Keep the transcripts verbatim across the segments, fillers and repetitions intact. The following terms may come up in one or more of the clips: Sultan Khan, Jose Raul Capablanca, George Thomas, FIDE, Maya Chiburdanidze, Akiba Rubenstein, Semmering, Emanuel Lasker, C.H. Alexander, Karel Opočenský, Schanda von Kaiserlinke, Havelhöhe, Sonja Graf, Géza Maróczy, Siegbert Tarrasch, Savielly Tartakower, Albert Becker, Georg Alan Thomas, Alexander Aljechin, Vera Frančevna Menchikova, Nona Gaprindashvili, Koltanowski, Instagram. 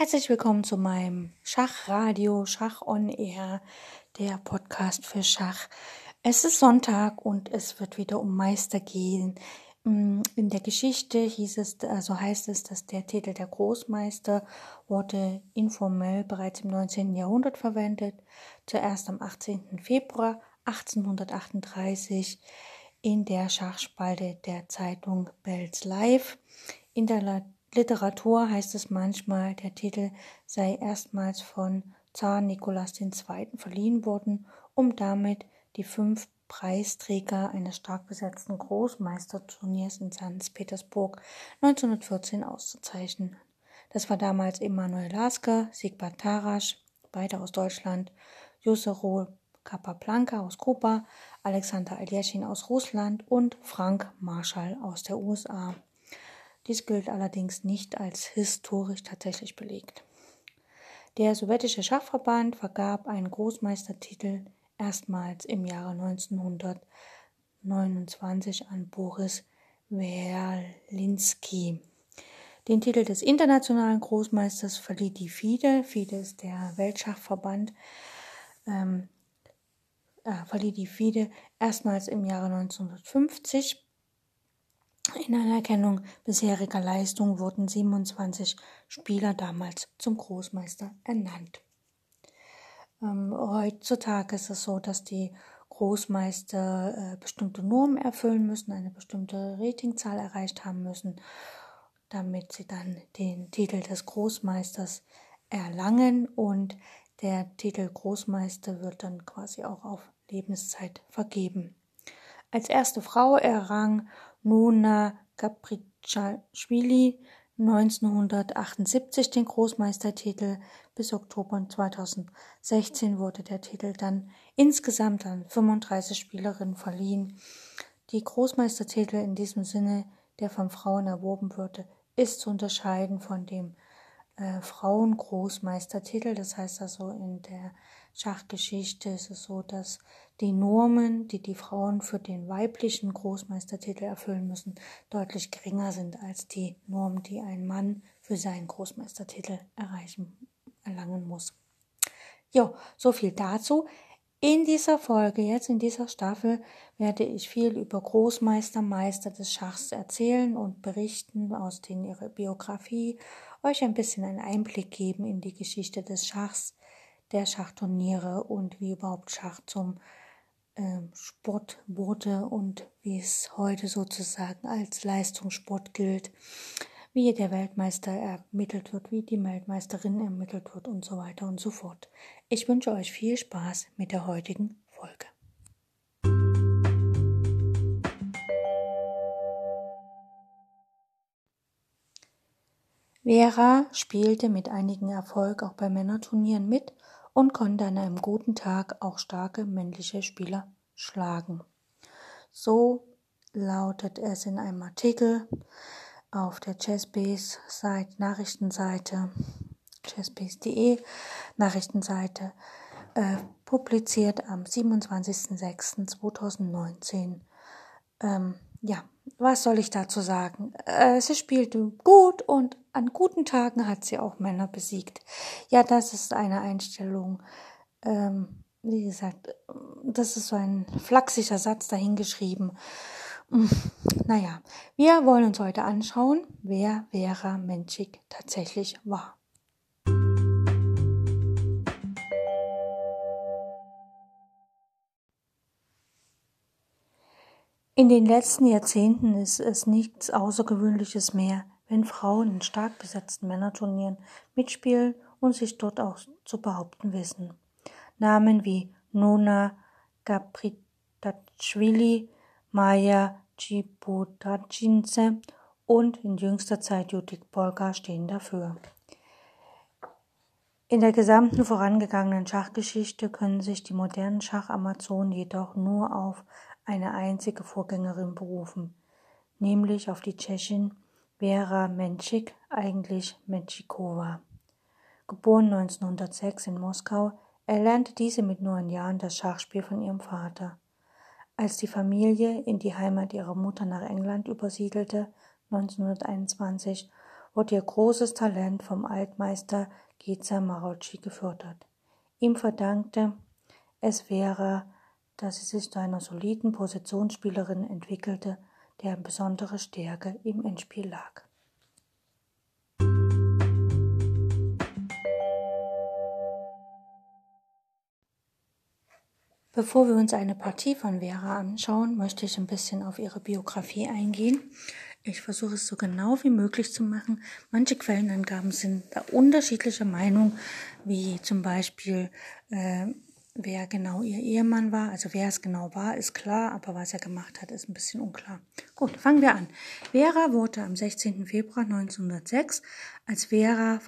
Herzlich willkommen zu meinem Schachradio, Schach on Air, der Podcast für Schach. Es ist Sonntag und es wird wieder um Meister gehen. In der Geschichte hieß es, also heißt es, dass der Titel der Großmeister wurde informell bereits im neunzehnten Jahrhundert verwendet. Zuerst am achtzehnten Februar achtzehnhundertachtunddreißig in der Schachspalte der Zeitung Bell's Life. In der Literatur heißt es manchmal, der Titel sei erstmals von Zar Nikolaus der Zweite verliehen worden, um damit die fünf Preisträger eines stark besetzten Großmeisterturniers in Sankt Petersburg neunzehnhundertvierzehn auszuzeichnen. Das war damals Emanuel Lasker, Siegbert Tarrasch, beide aus Deutschland, Jose Raul Capablanca aus Kuba, Alexander Aljechin aus Russland und Frank Marshall aus der U S A. Dies gilt allerdings nicht als historisch tatsächlich belegt. Der sowjetische Schachverband vergab einen Großmeistertitel erstmals im Jahre neunzehnhundertneunundzwanzig an Boris Verlinski. Den Titel des internationalen Großmeisters verlieh die FIDE. FIDE ist der Weltschachverband. Ähm, äh, verlieh die FIDE erstmals im Jahre neunzehnhundertfünfzig. In Anerkennung bisheriger Leistung wurden siebenundzwanzig Spieler damals zum Großmeister ernannt. Ähm, heutzutage ist es so, dass die Großmeister äh, bestimmte Normen erfüllen müssen, eine bestimmte Ratingzahl erreicht haben müssen, damit sie dann den Titel des Großmeisters erlangen, und der Titel Großmeister wird dann quasi auch auf Lebenszeit vergeben. Als erste Frau errang Nona Gaprindashvili neunzehnhundertachtundsiebzig den Großmeistertitel. Bis Oktober zweitausendsechzehn wurde der Titel dann insgesamt an fünfunddreißig Spielerinnen verliehen. Die Großmeistertitel in diesem Sinne, der von Frauen erworben wurde, ist zu unterscheiden von dem äh, Frauen-Großmeistertitel. Das heißt also, in der Schachgeschichte ist es so, dass die Normen, die die Frauen für den weiblichen Großmeistertitel erfüllen müssen, deutlich geringer sind als die Normen, die ein Mann für seinen Großmeistertitel erreichen, erlangen muss. Jo, so viel dazu. In dieser Folge, jetzt in dieser Staffel, werde ich viel über Großmeister, Meister des Schachs erzählen und berichten aus denen ihrer Biografie, euch ein bisschen einen Einblick geben in die Geschichte des Schachs, der Schachturniere und wie überhaupt Schach zum Sport wurde und wie es heute sozusagen als Leistungssport gilt, wie der Weltmeister ermittelt wird, wie die Weltmeisterin ermittelt wird und so weiter und so fort. Ich wünsche euch viel Spaß mit der heutigen Folge. Vera spielte mit einigen Erfolg auch bei Männerturnieren mit und konnte an einem guten Tag auch starke männliche Spieler schlagen. So lautet es in einem Artikel auf der Chessbase-Seite, Nachrichtenseite, chessbase punkt de, Nachrichtenseite, äh, publiziert am siebenundzwanzigsten sechsten zweitausendneunzehn. Ähm, ja, was soll ich dazu sagen? Äh, sie spielte gut und an guten Tagen hat sie auch Männer besiegt. Ja, das ist eine Einstellung. Ähm, wie gesagt, das ist so ein flachsiger Satz dahingeschrieben. Naja, wir wollen uns heute anschauen, wer Vera Menchik tatsächlich war. In den letzten Jahrzehnten ist es nichts Außergewöhnliches mehr, wenn Frauen in stark besetzten Männerturnieren mitspielen und sich dort auch zu behaupten wissen. Namen wie Nona Gaprindashvili, Maya Chiburdanidze und in jüngster Zeit Judit Polgar stehen dafür. In der gesamten vorangegangenen Schachgeschichte können sich die modernen Schachamazonen jedoch nur auf eine einzige Vorgängerin berufen, nämlich auf die Tschechin Vera Menchik, eigentlich Menchikova. Geboren neunzehnhundertsechs in Moskau, erlernte diese mit neun Jahren das Schachspiel von ihrem Vater. Als die Familie in die Heimat ihrer Mutter nach England übersiedelte, neunzehnhunderteinundzwanzig, wurde ihr großes Talent vom Altmeister Géza Maróczy gefördert. Ihm verdankte es Vera, dass sie sich zu einer soliden Positionsspielerin entwickelte, deren besondere Stärke im Endspiel lag. Bevor wir uns eine Partie von Vera anschauen, möchte ich ein bisschen auf ihre Biografie eingehen. Ich versuche es so genau wie möglich zu machen. Manche Quellenangaben sind da unterschiedlicher Meinung, wie zum Beispiel, äh, wer genau ihr Ehemann war. Also wer es genau war, ist klar, aber was er gemacht hat, ist ein bisschen unklar. Gut, fangen wir an. Vera wurde am sechzehnten Februar neunzehnhundertsechs als Vera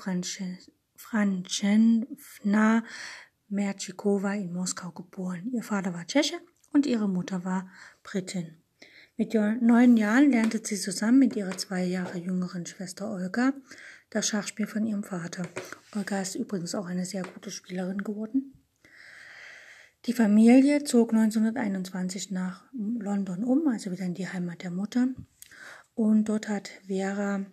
Frančevna Menchikova in Moskau geboren. Ihr Vater war Tscheche und ihre Mutter war Britin. Mit neun Jahren lernte sie zusammen mit ihrer zwei Jahre jüngeren Schwester Olga das Schachspiel von ihrem Vater. Olga ist übrigens auch eine sehr gute Spielerin geworden. Die Familie zog neunzehnhunderteinundzwanzig nach London um, also wieder in die Heimat der Mutter. Und dort hat Vera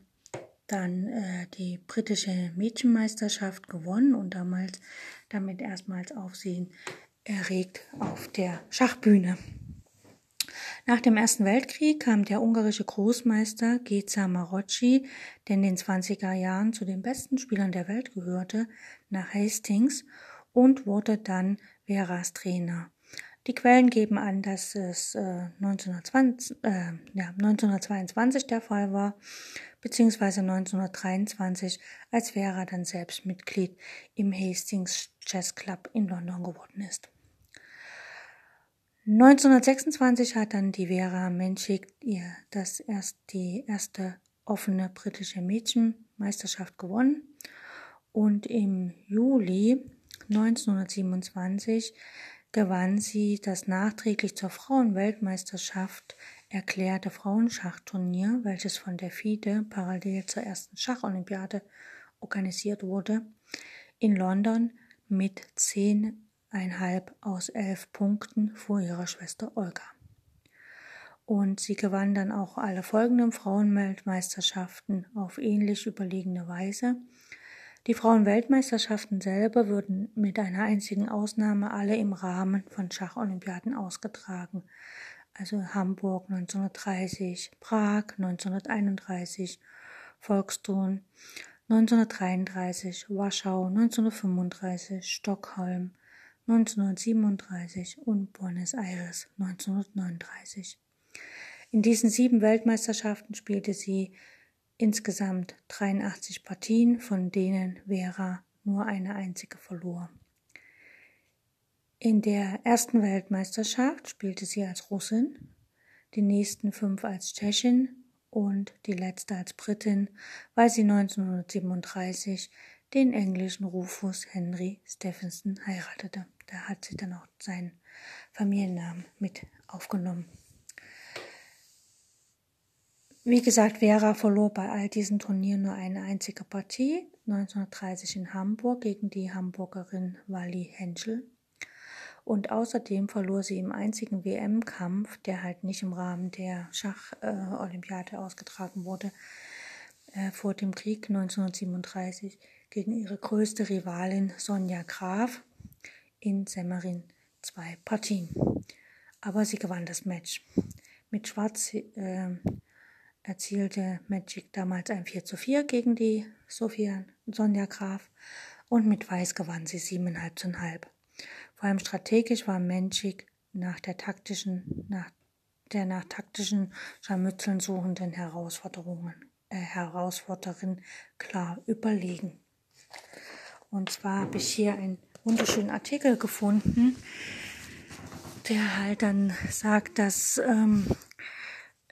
dann äh, die britische Mädchenmeisterschaft gewonnen und damals damit erstmals Aufsehen erregt auf der Schachbühne. Nach dem Ersten Weltkrieg kam der ungarische Großmeister Géza Maróczy, der in den zwanziger Jahren zu den besten Spielern der Welt gehörte, nach Hastings und wurde dann Veras Trainer. Die Quellen geben an, dass es äh, neunzehnhundertzwanzig, äh, ja, neunzehnhundertzweiundzwanzig der Fall war, beziehungsweise neunzehnhundertdreiundzwanzig, als Vera dann selbst Mitglied im Hastings Chess Club in London geworden ist. neunzehnhundertsechsundzwanzig hat dann die Vera Menchik ihr das erst die erste offene britische Mädchenmeisterschaft gewonnen und im Juli neunzehnhundertsiebenundzwanzig gewann sie das nachträglich zur Frauenweltmeisterschaft erklärte Frauenschachturnier, welches von der FIDE parallel zur ersten Schacholympiade organisiert wurde, in London mit zehn Komma fünf aus elf Punkten vor ihrer Schwester Olga. Und sie gewann dann auch alle folgenden Frauenweltmeisterschaften auf ähnlich überlegene Weise. Die Frauenweltmeisterschaften selber wurden mit einer einzigen Ausnahme alle im Rahmen von Schacholympiaden ausgetragen. Also Hamburg neunzehnhundertdreißig, Prag neunzehnhunderteinunddreißig, Folkestone neunzehnhundertdreiunddreißig, Warschau neunzehnhundertfünfunddreißig, Stockholm neunzehnhundertsiebenunddreißig und Buenos Aires neunzehnhundertneununddreißig. In diesen sieben Weltmeisterschaften spielte sie insgesamt dreiundachtzig Partien, von denen Vera nur eine einzige verlor. In der ersten Weltmeisterschaft spielte sie als Russin, die nächsten fünf als Tschechin und die letzte als Britin, weil sie neunzehnhundertsiebenunddreißig den englischen Rufus Henry Stevenson heiratete. Da hat sie dann auch seinen Familiennamen mit aufgenommen. Wie gesagt, Vera verlor bei all diesen Turnieren nur eine einzige Partie, neunzehnhundertdreißig in Hamburg gegen die Hamburgerin Wally Henschel. Und außerdem verlor sie im einzigen W M-Kampf, der halt nicht im Rahmen der Schacholympiade äh, ausgetragen wurde, äh, vor dem Krieg neunzehnhundertsiebenunddreißig gegen ihre größte Rivalin Sonja Graf in Semmering zwei Partien. Aber sie gewann das Match. Mit Schwarz äh, erzielte Menchik damals ein vier zu vier gegen die Sophia, Sonja Graf und mit Weiß gewann sie siebeneinhalb zu fünf. Vor allem strategisch war Menchik nach der taktischen, nach der nach taktischen Scharmützeln suchenden Herausforderungen, äh, Herausforderin klar überlegen. Und zwar habe ich hier einen wunderschönen Artikel gefunden, der halt dann sagt, dass ähm,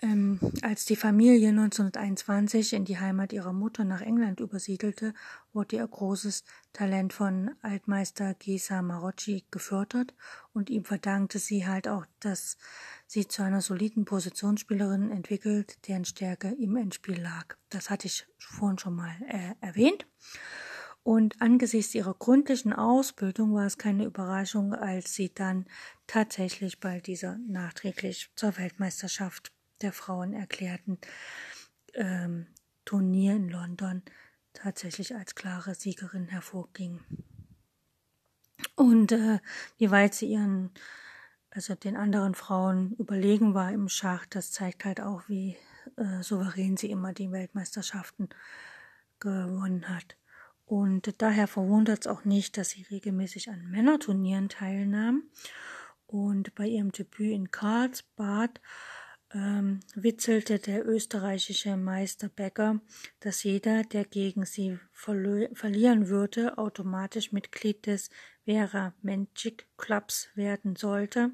Ähm, als die Familie neunzehnhunderteinundzwanzig in die Heimat ihrer Mutter nach England übersiedelte, wurde ihr großes Talent von Altmeister Géza Maróczy gefördert und ihm verdankte sie halt auch, dass sie zu einer soliden Positionsspielerin entwickelt, deren Stärke im Endspiel lag. Das hatte ich vorhin schon mal äh, erwähnt. Und angesichts ihrer gründlichen Ausbildung war es keine Überraschung, als sie dann tatsächlich bei dieser nachträglich zur Weltmeisterschaft der Frauen erklärten ähm, Turnier in London tatsächlich als klare Siegerin hervorging. Und äh, wie weit sie ihren, also den anderen Frauen überlegen war im Schach, das zeigt halt auch, wie äh, souverän sie immer die Weltmeisterschaften gewonnen hat. Und daher verwundert es auch nicht, dass sie regelmäßig an Männerturnieren teilnahm. Und bei ihrem Debüt in Karlsbad ähm, witzelte der österreichische Meister Becker, dass jeder, der gegen sie verlö- verlieren würde, automatisch Mitglied des Vera Menchik Clubs werden sollte.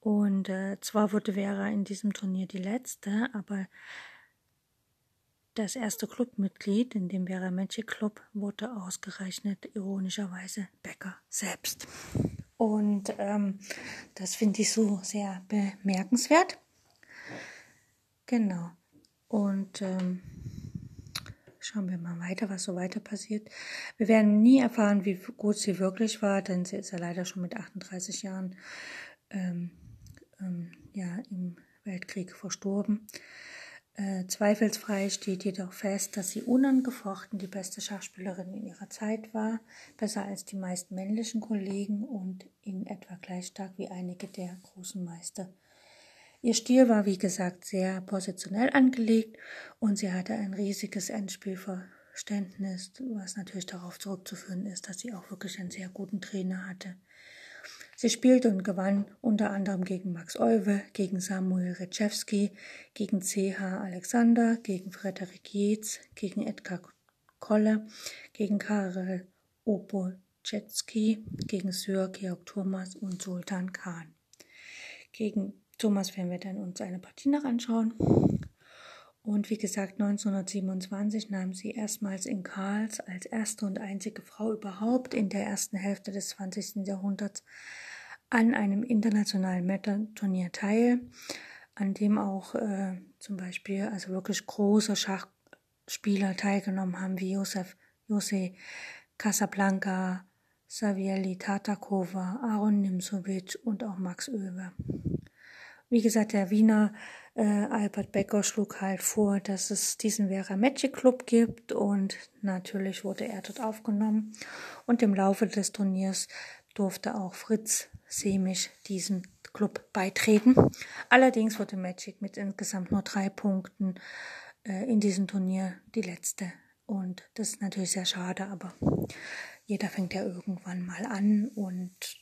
Und äh, zwar wurde Vera in diesem Turnier die letzte, aber das erste Clubmitglied in dem Vera Menchik Club wurde ausgerechnet ironischerweise Becker selbst. Und ähm, das finde ich so sehr bemerkenswert. Genau. Und ähm, schauen wir mal weiter, was so weiter passiert. Wir werden nie erfahren, wie gut sie wirklich war, denn sie ist ja leider schon mit achtunddreißig Jahren ähm, ähm, ja, im Weltkrieg verstorben. Äh, zweifelsfrei steht jedoch fest, dass sie unangefochten die beste Schachspielerin in ihrer Zeit war, besser als die meisten männlichen Kollegen und in etwa gleich stark wie einige der großen Meister. Ihr Stil war, wie gesagt, sehr positionell angelegt und sie hatte ein riesiges Endspielverständnis, was natürlich darauf zurückzuführen ist, dass sie auch wirklich einen sehr guten Trainer hatte. Sie spielte und gewann unter anderem gegen Max Euwe, gegen Samuel Reshevsky, gegen C H Alexander, gegen Frederik Jitz, gegen Edgar Colle, gegen Karel Opočenský, gegen Sir George Thomas und Sultan Khan. Gegen Thomas werden wir dann uns eine Partie noch anschauen. Und wie gesagt, neunzehnhundertsiebenundzwanzig nahm sie erstmals in Karls als erste und einzige Frau überhaupt in der ersten Hälfte des zwanzigsten Jahrhunderts an einem internationalen Männerturnier teil, an dem auch äh, zum Beispiel also wirklich große Schachspieler teilgenommen haben, wie Josef, Jose Capablanca, Savielly Tartakower, Aaron Nimzowitsch und auch Max Euwe. Wie gesagt, der Wiener äh, Albert Becker schlug halt vor, dass es diesen Vera Menchik Club gibt und natürlich wurde er dort aufgenommen und im Laufe des Turniers durfte auch Fritz Sämisch diesem Club beitreten. Allerdings wurde Menchik mit insgesamt nur drei Punkten äh, in diesem Turnier die letzte und das ist natürlich sehr schade, aber jeder fängt ja irgendwann mal an und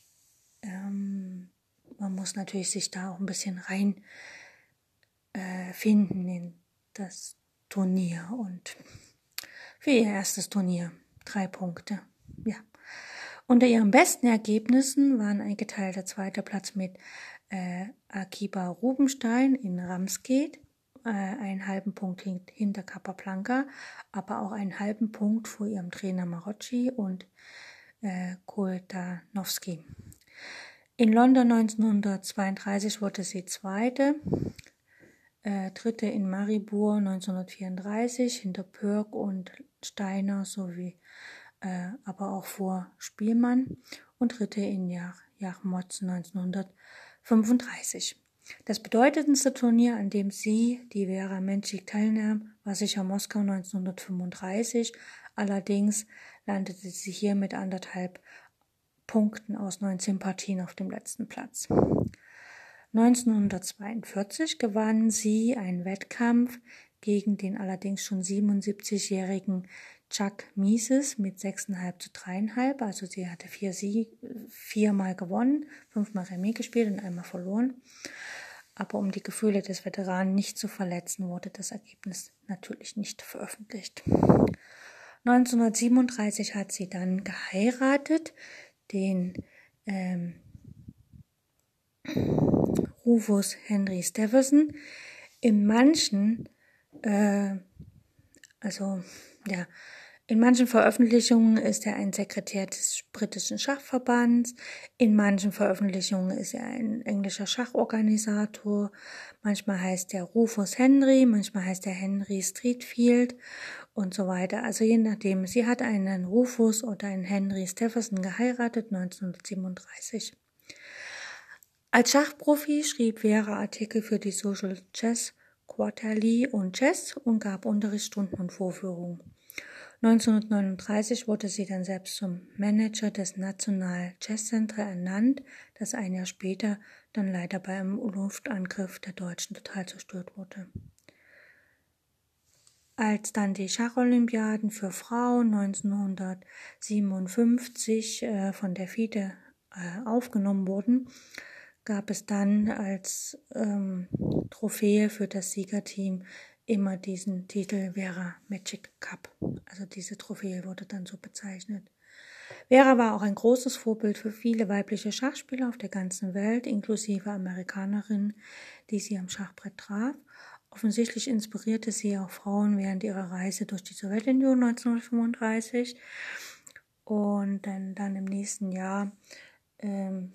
ähm, man muss natürlich sich da auch ein bisschen rein äh, finden in das Turnier und für ihr erstes Turnier drei Punkte. Ja. Unter ihren besten Ergebnissen waren eingeteilt der zweite Platz mit äh, Akiba Rubenstein in Ramsgate, äh, einen halben Punkt hinter Capablanca, aber auch einen halben Punkt vor ihrem Trainer Maróczy und äh, Koltanowski. In London neunzehnhundertzweiunddreißig wurde sie Zweite, äh, Dritte in Maribor neunzehnhundertvierunddreißig, hinter Pörk und Steiner sowie äh, aber auch vor Spielmann und Dritte in Jachmotz neunzehnhundertfünfunddreißig. Das bedeutendste Turnier, an dem sie, die Vera Menchik, teilnahm, war sicher Moskau neunzehnhundertfünfunddreißig. Allerdings landete sie hier mit anderthalb Punkten aus neunzehn Partien auf dem letzten Platz. neunzehnhundertzweiundvierzig gewann sie einen Wettkampf gegen den allerdings schon siebenundsiebzigjährigen Jacques Mieses mit sechs Komma fünf zu drei Komma fünf. Also sie hatte vier Sieg, viermal gewonnen, fünfmal Remis gespielt und einmal verloren. Aber um die Gefühle des Veteranen nicht zu verletzen, wurde das Ergebnis natürlich nicht veröffentlicht. neunzehnhundertsiebenunddreißig hat sie dann geheiratet, den ähm, Rufus Henry Stevenson. In manchen, äh, also ja, in manchen Veröffentlichungen ist er ein Sekretär des britischen Schachverbands, in manchen Veröffentlichungen ist er ein englischer Schachorganisator, manchmal heißt er Rufus Henry, manchmal heißt er Henry Streatfield und so weiter. Also je nachdem, sie hat einen Rufus oder einen Henry Stevenson geheiratet neunzehnhundertsiebenunddreißig. Als Schachprofi schrieb Vera Artikel für die Social Chess Quarterly und Chess und gab Unterrichtsstunden und Vorführungen. neunzehnhundertneununddreißig wurde sie dann selbst zum Manager des National Chess Centre ernannt, das ein Jahr später dann leider bei einem Luftangriff der Deutschen total zerstört wurde. Als dann die Schacholympiaden für Frauen neunzehnhundertsiebenundfünfzig äh, von der FIDE äh, aufgenommen wurden, gab es dann als ähm, Trophäe für das Siegerteam immer diesen Titel Vera Magic Cup. Also diese Trophäe wurde dann so bezeichnet. Vera war auch ein großes Vorbild für viele weibliche Schachspieler auf der ganzen Welt, inklusive Amerikanerinnen, die sie am Schachbrett traf. Offensichtlich inspirierte sie auch Frauen während ihrer Reise durch die Sowjetunion neunzehnhundertfünfunddreißig und dann, dann im nächsten Jahr ähm,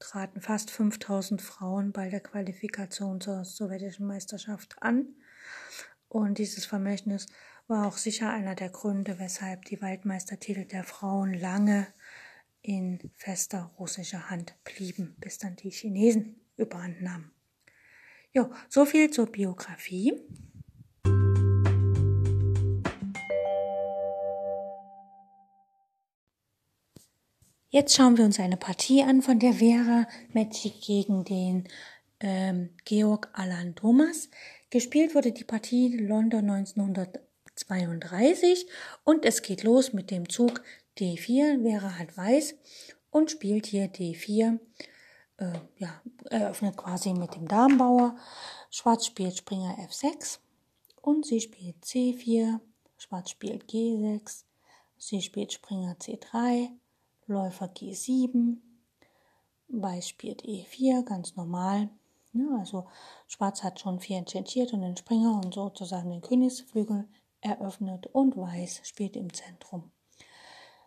traten fast fünftausend Frauen bei der Qualifikation zur sowjetischen Meisterschaft an. Und dieses Vermächtnis war auch sicher einer der Gründe, weshalb die Weltmeistertitel der Frauen lange in fester russischer Hand blieben, bis dann die Chinesen überhand nahmen. Jo, so viel zur Biografie. Jetzt schauen wir uns eine Partie an von der Vera Menchik gegen den ähm, Georg Alan Thomas. Gespielt wurde die Partie London neunzehnhundertzweiunddreißig und es geht los mit dem Zug D vier. Vera hat Weiß und spielt hier D vier. Äh, ja, eröffnet quasi mit dem Damenbauer. Schwarz spielt Springer F sechs und sie spielt C vier, Schwarz spielt G sechs, sie spielt Springer C drei, Läufer G sieben, Weiß spielt E vier, ganz normal. Ja, also Schwarz hat schon vier entschädiert und den Springer und sozusagen den Königsflügel eröffnet und Weiß spielt im Zentrum.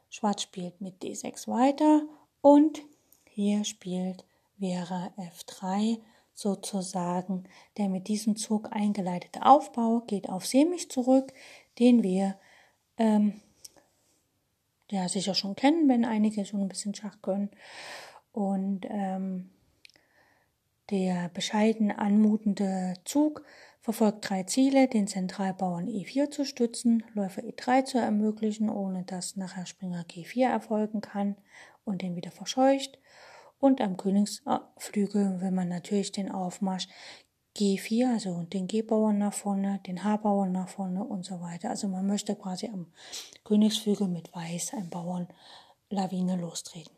Schwarz spielt mit D sechs weiter und hier spielt Vera F drei, sozusagen der mit diesem Zug eingeleitete Aufbau geht auf Sämisch zurück, den wir ähm, ja sicher schon kennen, wenn einige schon ein bisschen Schach können. Und ähm, der bescheiden anmutende Zug verfolgt drei Ziele, den Zentralbauern E vier zu stützen, Läufer E drei zu ermöglichen, ohne dass nachher Springer G vier erfolgen kann und den wieder verscheucht. Und am Königsflügel will man natürlich den Aufmarsch G vier, also den G-Bauern nach vorne, den H-Bauern nach vorne und so weiter. Also man möchte quasi am Königsflügel mit Weiß einen Bauernlawine lostreten.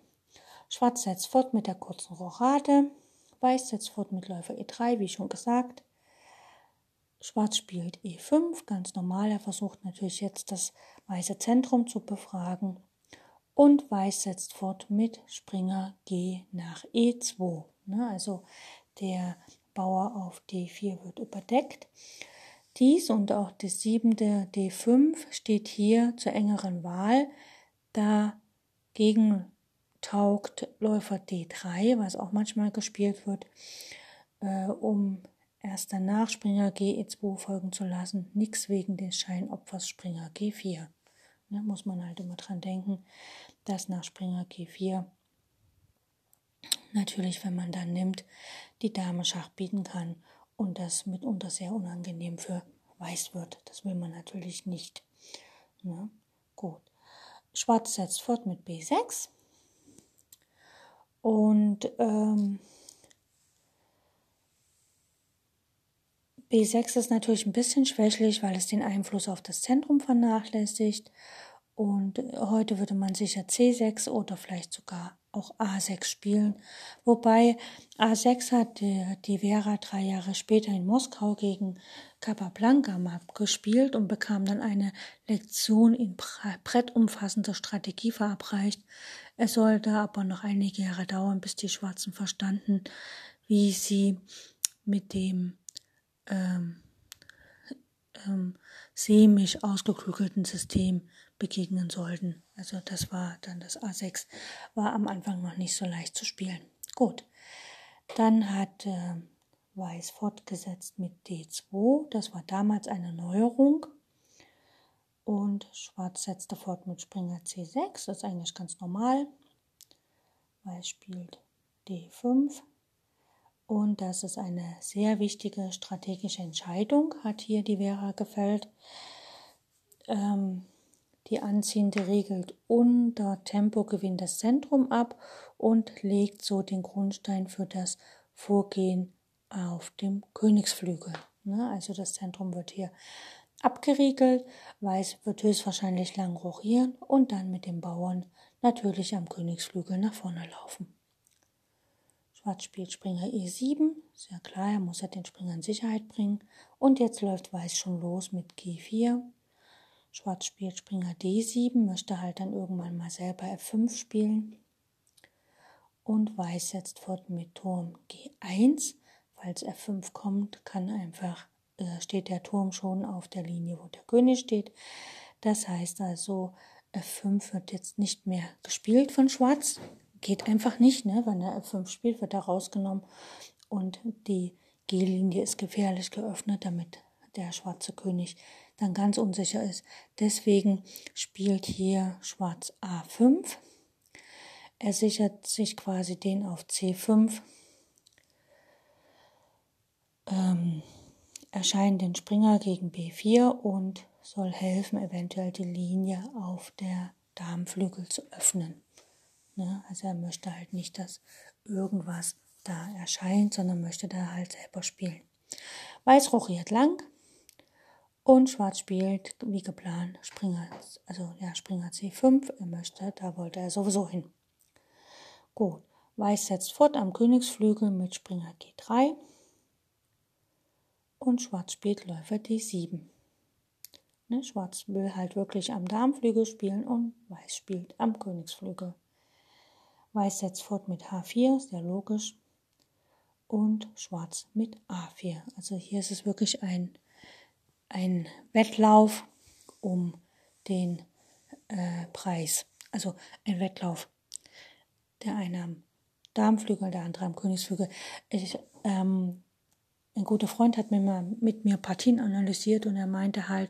Schwarz setzt fort mit der kurzen Rochade, Weiß setzt fort mit Läufer E drei, wie schon gesagt. Schwarz spielt E fünf, ganz normal. Er versucht natürlich jetzt das weiße Zentrum zu befragen. Und Weiß setzt fort mit Springer G nach E zwei. Also der Bauer auf D vier wird überdeckt. Dies und auch das siebente D fünf steht hier zur engeren Wahl. Dagegen taugt Läufer D drei, was auch manchmal gespielt wird, äh, um erst danach Springer G E zwei folgen zu lassen. Nichts wegen des Scheinopfers Springer G vier. Da muss man halt immer dran denken, dass nach Springer G vier natürlich, wenn man dann nimmt, die Dame Schach bieten kann und das mitunter sehr unangenehm für Weiß wird. Das will man natürlich nicht. Ja, gut. Schwarz setzt fort mit B sechs und ähm, B sechs ist natürlich ein bisschen schwächlich, weil es den Einfluss auf das Zentrum vernachlässigt. Und heute würde man sicher C sechs oder vielleicht sogar auch A sechs spielen. Wobei A sechs hat die Vera drei Jahre später in Moskau gegen Capablanca mal gespielt und bekam dann eine Lektion in brettumfassender Strategie verabreicht. Es sollte aber noch einige Jahre dauern, bis die Schwarzen verstanden, wie sie mit dem Ähm, ähm, sämisch ausgeklügelten System begegnen sollten. Also das war dann das A sechs, war am Anfang noch nicht so leicht zu spielen. Gut, dann hat äh, Weiß fortgesetzt mit D zwei, das war damals eine Neuerung und Schwarz setzte fort mit Springer C sechs, das ist eigentlich ganz normal. Weiß spielt D fünf Und das ist eine sehr wichtige strategische Entscheidung, hat hier die Vera gefällt. Ähm, die anziehende regelt unter Tempogewinn das Zentrum ab und legt so den Grundstein für das Vorgehen auf dem Königsflügel. Ne? Also das Zentrum wird hier abgeriegelt, Weiß wird höchstwahrscheinlich lang rochieren und dann mit den Bauern natürlich am Königsflügel nach vorne laufen. Schwarz spielt Springer E sieben, sehr klar, er muss ja den Springer in Sicherheit bringen. Und jetzt läuft Weiß schon los mit G vier. Schwarz spielt Springer D sieben, möchte halt dann irgendwann mal selber F fünf spielen. Und Weiß setzt fort mit Turm G eins. Falls F fünf kommt, kann einfach, äh, steht der Turm schon auf der Linie, wo der König steht. Das heißt also, F fünf wird jetzt nicht mehr gespielt von Schwarz. Geht einfach nicht, ne? Wenn er F fünf spielt, wird er rausgenommen und die G-Linie ist gefährlich geöffnet, damit der schwarze König dann ganz unsicher ist. Deswegen spielt hier Schwarz A fünf. Er sichert sich quasi den auf C fünf. Ähm, erscheint den Springer gegen B vier und soll helfen, eventuell die Linie auf der Damenflügel zu öffnen. Also er möchte halt nicht, dass irgendwas da erscheint, sondern möchte da halt selber spielen. Weiß rochiert lang und Schwarz spielt, wie geplant, Springer, also ja, Springer C fünf. Er möchte, da wollte er sowieso hin. Gut, Weiß setzt fort am Königsflügel mit Springer G drei und Schwarz spielt Läufer D sieben. Ne, Schwarz will halt wirklich am Damenflügel spielen und Weiß spielt am Königsflügel. Weiß setzt fort mit H vier, sehr logisch, und Schwarz mit A vier. Also hier ist es wirklich ein, ein Wettlauf um den äh, Preis. Also ein Wettlauf, der eine am Damenflügel, der andere am Königsflügel. Ich, ähm, ein guter Freund hat mir mal, mit mir Partien analysiert und er meinte halt,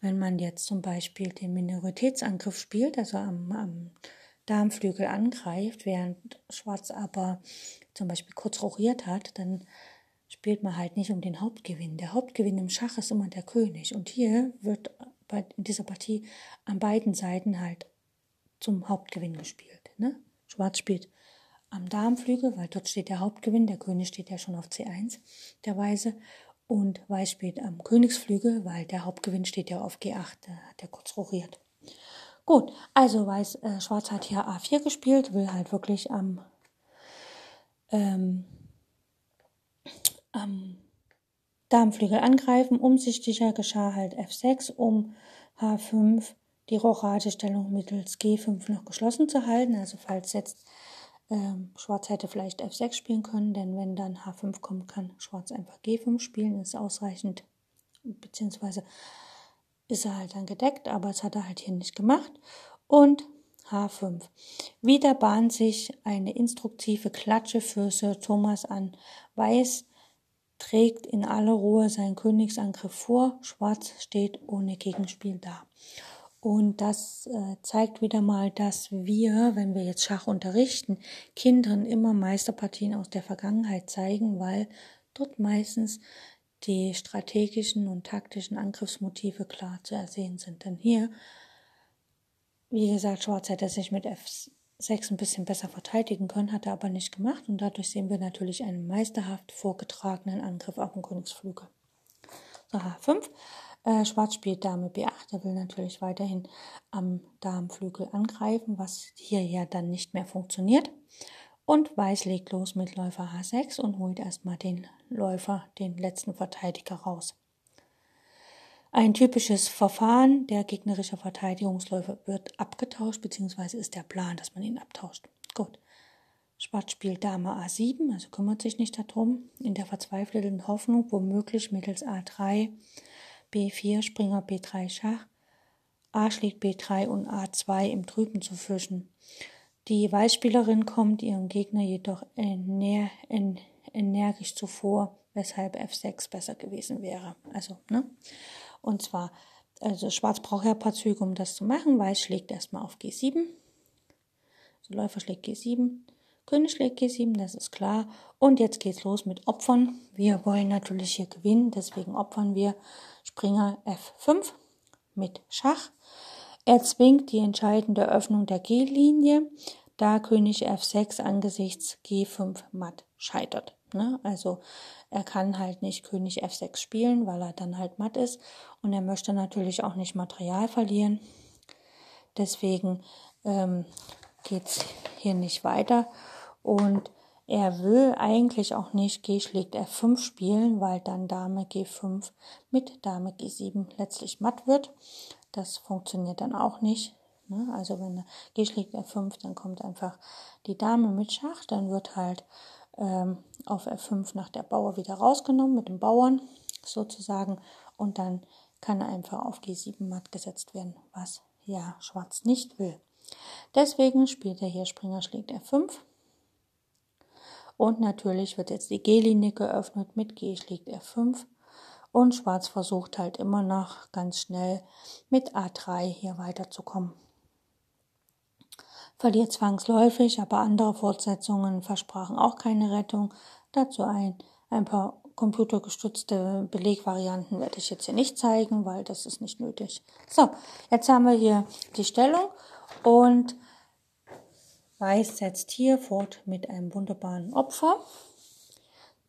wenn man jetzt zum Beispiel den Minoritätsangriff spielt, also am, am Darmflügel angreift, während Schwarz aber zum Beispiel kurz rochiert hat, dann spielt man halt nicht um den Hauptgewinn. Der Hauptgewinn im Schach ist immer der König. Und hier wird bei, in dieser Partie an beiden Seiten halt zum Hauptgewinn gespielt. Ne? Schwarz spielt am Darmflügel, weil dort steht der Hauptgewinn. Der König steht ja schon auf C eins, der Weiße. Und Weiß spielt am Königsflügel, weil der Hauptgewinn steht ja auf G acht. Da hat er kurz rochiert. Gut, also Weiß, äh, Schwarz hat hier A vier gespielt, will halt wirklich am, ähm, am Damenflügel angreifen. Umsichtiger geschah halt F sechs, um H fünf die Rochadestellung mittels G fünf noch geschlossen zu halten. Also falls jetzt ähm, Schwarz hätte vielleicht F sechs spielen können, denn wenn dann H fünf kommt, kann Schwarz einfach G fünf spielen, ist ausreichend, beziehungsweise ist er halt dann gedeckt, aber es hat er halt hier nicht gemacht. Und H fünf. Wieder bahnt sich eine instruktive Klatsche für Sir Thomas an. Weiß trägt in aller Ruhe seinen Königsangriff vor. Schwarz steht ohne Gegenspiel da. Und das äh, zeigt wieder mal, dass wir, wenn wir jetzt Schach unterrichten, Kindern immer Meisterpartien aus der Vergangenheit zeigen, weil dort meistens die strategischen und taktischen Angriffsmotive klar zu ersehen sind. Denn hier, wie gesagt, Schwarz hätte sich mit F sechs ein bisschen besser verteidigen können, hat er aber nicht gemacht. Und dadurch sehen wir natürlich einen meisterhaft vorgetragenen Angriff auf den Königsflügel. So, H fünf. Äh, Schwarz spielt Dame B acht. Er will natürlich weiterhin am Damenflügel angreifen, was hier ja dann nicht mehr funktioniert. Und Weiß legt los mit Läufer H sechs und holt erstmal den Läufer, den letzten Verteidiger, raus. Ein typisches Verfahren, der gegnerische Verteidigungsläufer wird abgetauscht, beziehungsweise ist der Plan, dass man ihn abtauscht. Gut, Schwarz spielt Dame A sieben, also kümmert sich nicht darum, in der verzweifelten Hoffnung, womöglich mittels A drei, B vier, Springer B drei Schach, A schlägt B drei und A zwei im Trüben zu fischen. Die Weißspielerin kommt ihrem Gegner jedoch ener, en, energisch zuvor, weshalb F sechs besser gewesen wäre. Also, ne? Und zwar, also Schwarz braucht ja ein paar Züge, um das zu machen. Weiß schlägt erstmal auf G sieben. Also Läufer schlägt G sieben, König schlägt G sieben, das ist klar. Und jetzt geht's los mit Opfern. Wir wollen natürlich hier gewinnen, deswegen opfern wir Springer F fünf mit Schach. Er zwingt die entscheidende Öffnung der G-Linie, da König F sechs angesichts G fünf matt scheitert. Ne? Also er kann halt nicht König F sechs spielen, weil er dann halt matt ist. Und er möchte natürlich auch nicht Material verlieren. Deswegen ähm, geht es hier nicht weiter. Und er will eigentlich auch nicht G schlägt F fünf spielen, weil dann Dame G fünf mit Dame G sieben letztlich matt wird. Das funktioniert dann auch nicht. Ne? Also wenn G schlägt F fünf, dann kommt einfach die Dame mit Schach. Dann wird halt ähm, auf F fünf nach der Bauer wieder rausgenommen mit dem Bauern sozusagen. Und dann kann einfach auf G sieben matt gesetzt werden, was ja Schwarz nicht will. Deswegen spielt er hier Springer schlägt F fünf. Und natürlich wird jetzt die G-Linie geöffnet mit G schlägt F fünf. Und Schwarz versucht halt immer noch ganz schnell mit A drei hier weiterzukommen. Verliert zwangsläufig, aber andere Fortsetzungen versprachen auch keine Rettung. Dazu ein, ein paar computergestützte Belegvarianten werde ich jetzt hier nicht zeigen, weil das ist nicht nötig. So, jetzt haben wir hier die Stellung und Weiß setzt hier fort mit einem wunderbaren Opfer.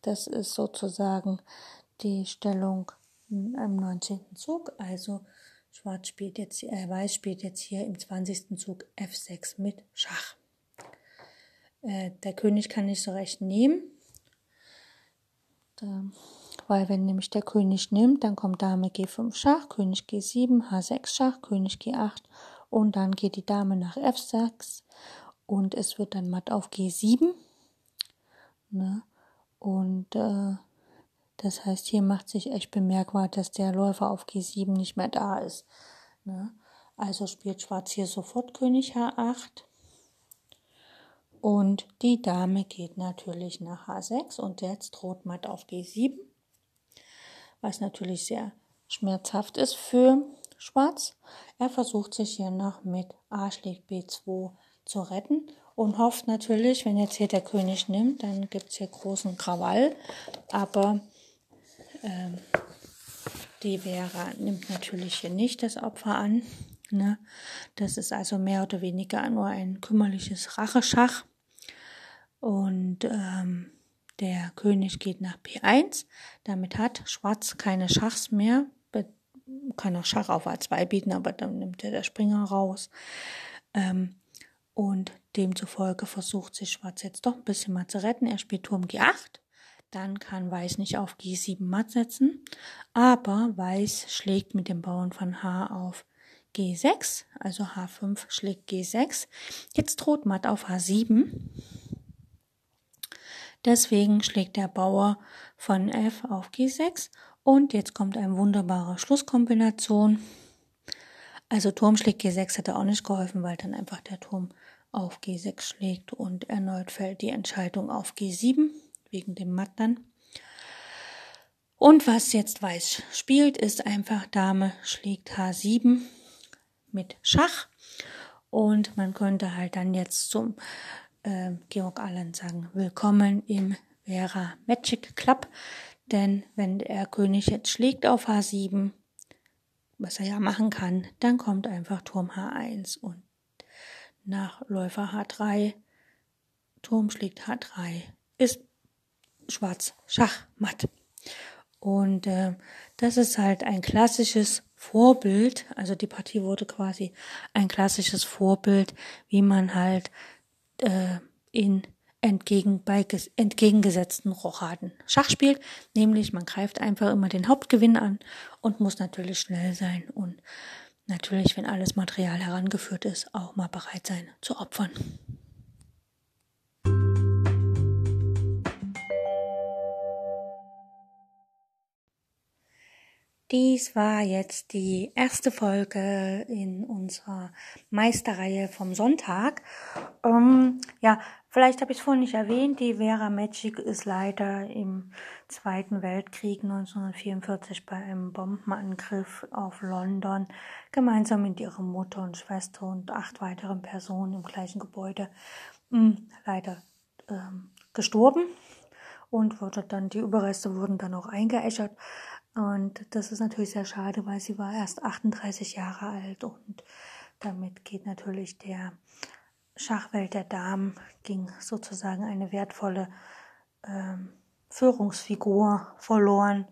Das ist sozusagen die Stellung im neunzehnten Zug. Also Schwarz spielt jetzt, äh, Weiß spielt jetzt hier im zwanzigsten Zug F sechs mit Schach. Äh, der König kann nicht so recht nehmen, da, weil wenn nämlich der König nimmt, dann kommt Dame G fünf Schach, König G sieben, H sechs Schach, König G acht und dann geht die Dame nach F sechs. Und es wird dann matt auf G sieben. Ne? Und äh, das heißt, hier macht sich echt bemerkbar, dass der Läufer auf G sieben nicht mehr da ist. Ne? Also spielt Schwarz hier sofort König H acht. Und die Dame geht natürlich nach H sechs und jetzt droht matt auf G sieben. Was natürlich sehr schmerzhaft ist für Schwarz. Er versucht sich hier noch mit A schlägt B zwei zu retten und hofft natürlich, wenn jetzt hier der König nimmt, dann gibt es hier großen Krawall, aber ähm, die Vera nimmt natürlich hier nicht das Opfer an. Ne? Das ist also mehr oder weniger nur ein kümmerliches Racheschach und ähm, der König geht nach B eins, damit hat Schwarz keine Schachs mehr, kann auch Schach auf A zwei bieten, aber dann nimmt er der Springer raus. Ähm, Und demzufolge versucht sich Schwarz jetzt doch ein bisschen matt zu retten. Er spielt Turm G acht. Dann kann Weiß nicht auf G sieben matt setzen. Aber Weiß schlägt mit dem Bauern von H auf G sechs. Also H fünf schlägt G sechs. Jetzt droht matt auf H sieben. Deswegen schlägt der Bauer von F auf G sechs. Und jetzt kommt eine wunderbare Schlusskombination. Also Turm schlägt G sechs hätte auch nicht geholfen, weil dann einfach der Turm auf G sechs schlägt und erneut fällt die Entscheidung auf G sieben, wegen dem Matt dann. Und was jetzt Weiß spielt, ist einfach Dame schlägt H sieben mit Schach. Und man könnte halt dann jetzt zum äh, Georg Allen sagen, willkommen im Vera Magic Club. Denn wenn der König jetzt schlägt auf H sieben, was er ja machen kann, dann kommt einfach Turm H eins und nach Läufer H drei, Turm schlägt H drei, ist Schwarz schachmatt. Und äh, das ist halt ein klassisches Vorbild, also die Partie wurde quasi ein klassisches Vorbild, wie man halt äh, in entgegen, bei ges- entgegengesetzten Rochaden Schach spielt, nämlich man greift einfach immer den Hauptgewinn an und muss natürlich schnell sein und natürlich, wenn alles Material herangeführt ist, auch mal bereit sein zu opfern. Dies war jetzt die erste Folge in unserer Meisterreihe vom Sonntag. Ähm, ja, vielleicht habe ich es vorhin nicht erwähnt, die Vera Menchikova ist leider im Zweiten Weltkrieg neunzehnhundertvierundvierzig bei einem Bombenangriff auf London gemeinsam mit ihrer Mutter und Schwester und acht weiteren Personen im gleichen Gebäude mh, leider ähm, gestorben und wurde dann, die Überreste wurden dann auch eingeäschert. Und das ist natürlich sehr schade, weil sie war erst achtunddreißig Jahre alt und damit geht natürlich der Schachwelt der Damen ging sozusagen eine wertvolle ähm, Führungsfigur verloren,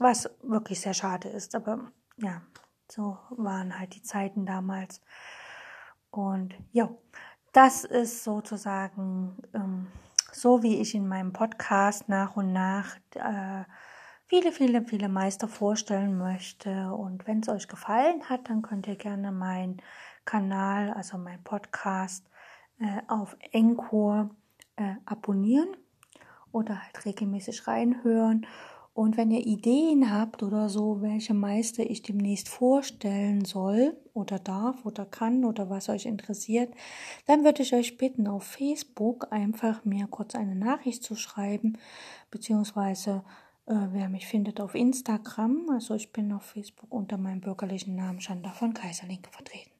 was wirklich sehr schade ist. Aber ja, so waren halt die Zeiten damals. Und ja, das ist sozusagen ähm, so, wie ich in meinem Podcast nach und nach äh, viele, viele, viele Meister vorstellen möchte. Und wenn es euch gefallen hat, dann könnt ihr gerne meinen Kanal, also meinen Podcast äh, auf Encore äh, abonnieren oder halt regelmäßig reinhören. Und wenn ihr Ideen habt oder so, welche Meister ich demnächst vorstellen soll oder darf oder kann oder was euch interessiert, dann würde ich euch bitten, auf Facebook einfach mir kurz eine Nachricht zu schreiben, beziehungsweise äh, wer mich findet auf Instagram, also ich bin auf Facebook unter meinem bürgerlichen Namen Schanda von Kaiserlinke vertreten.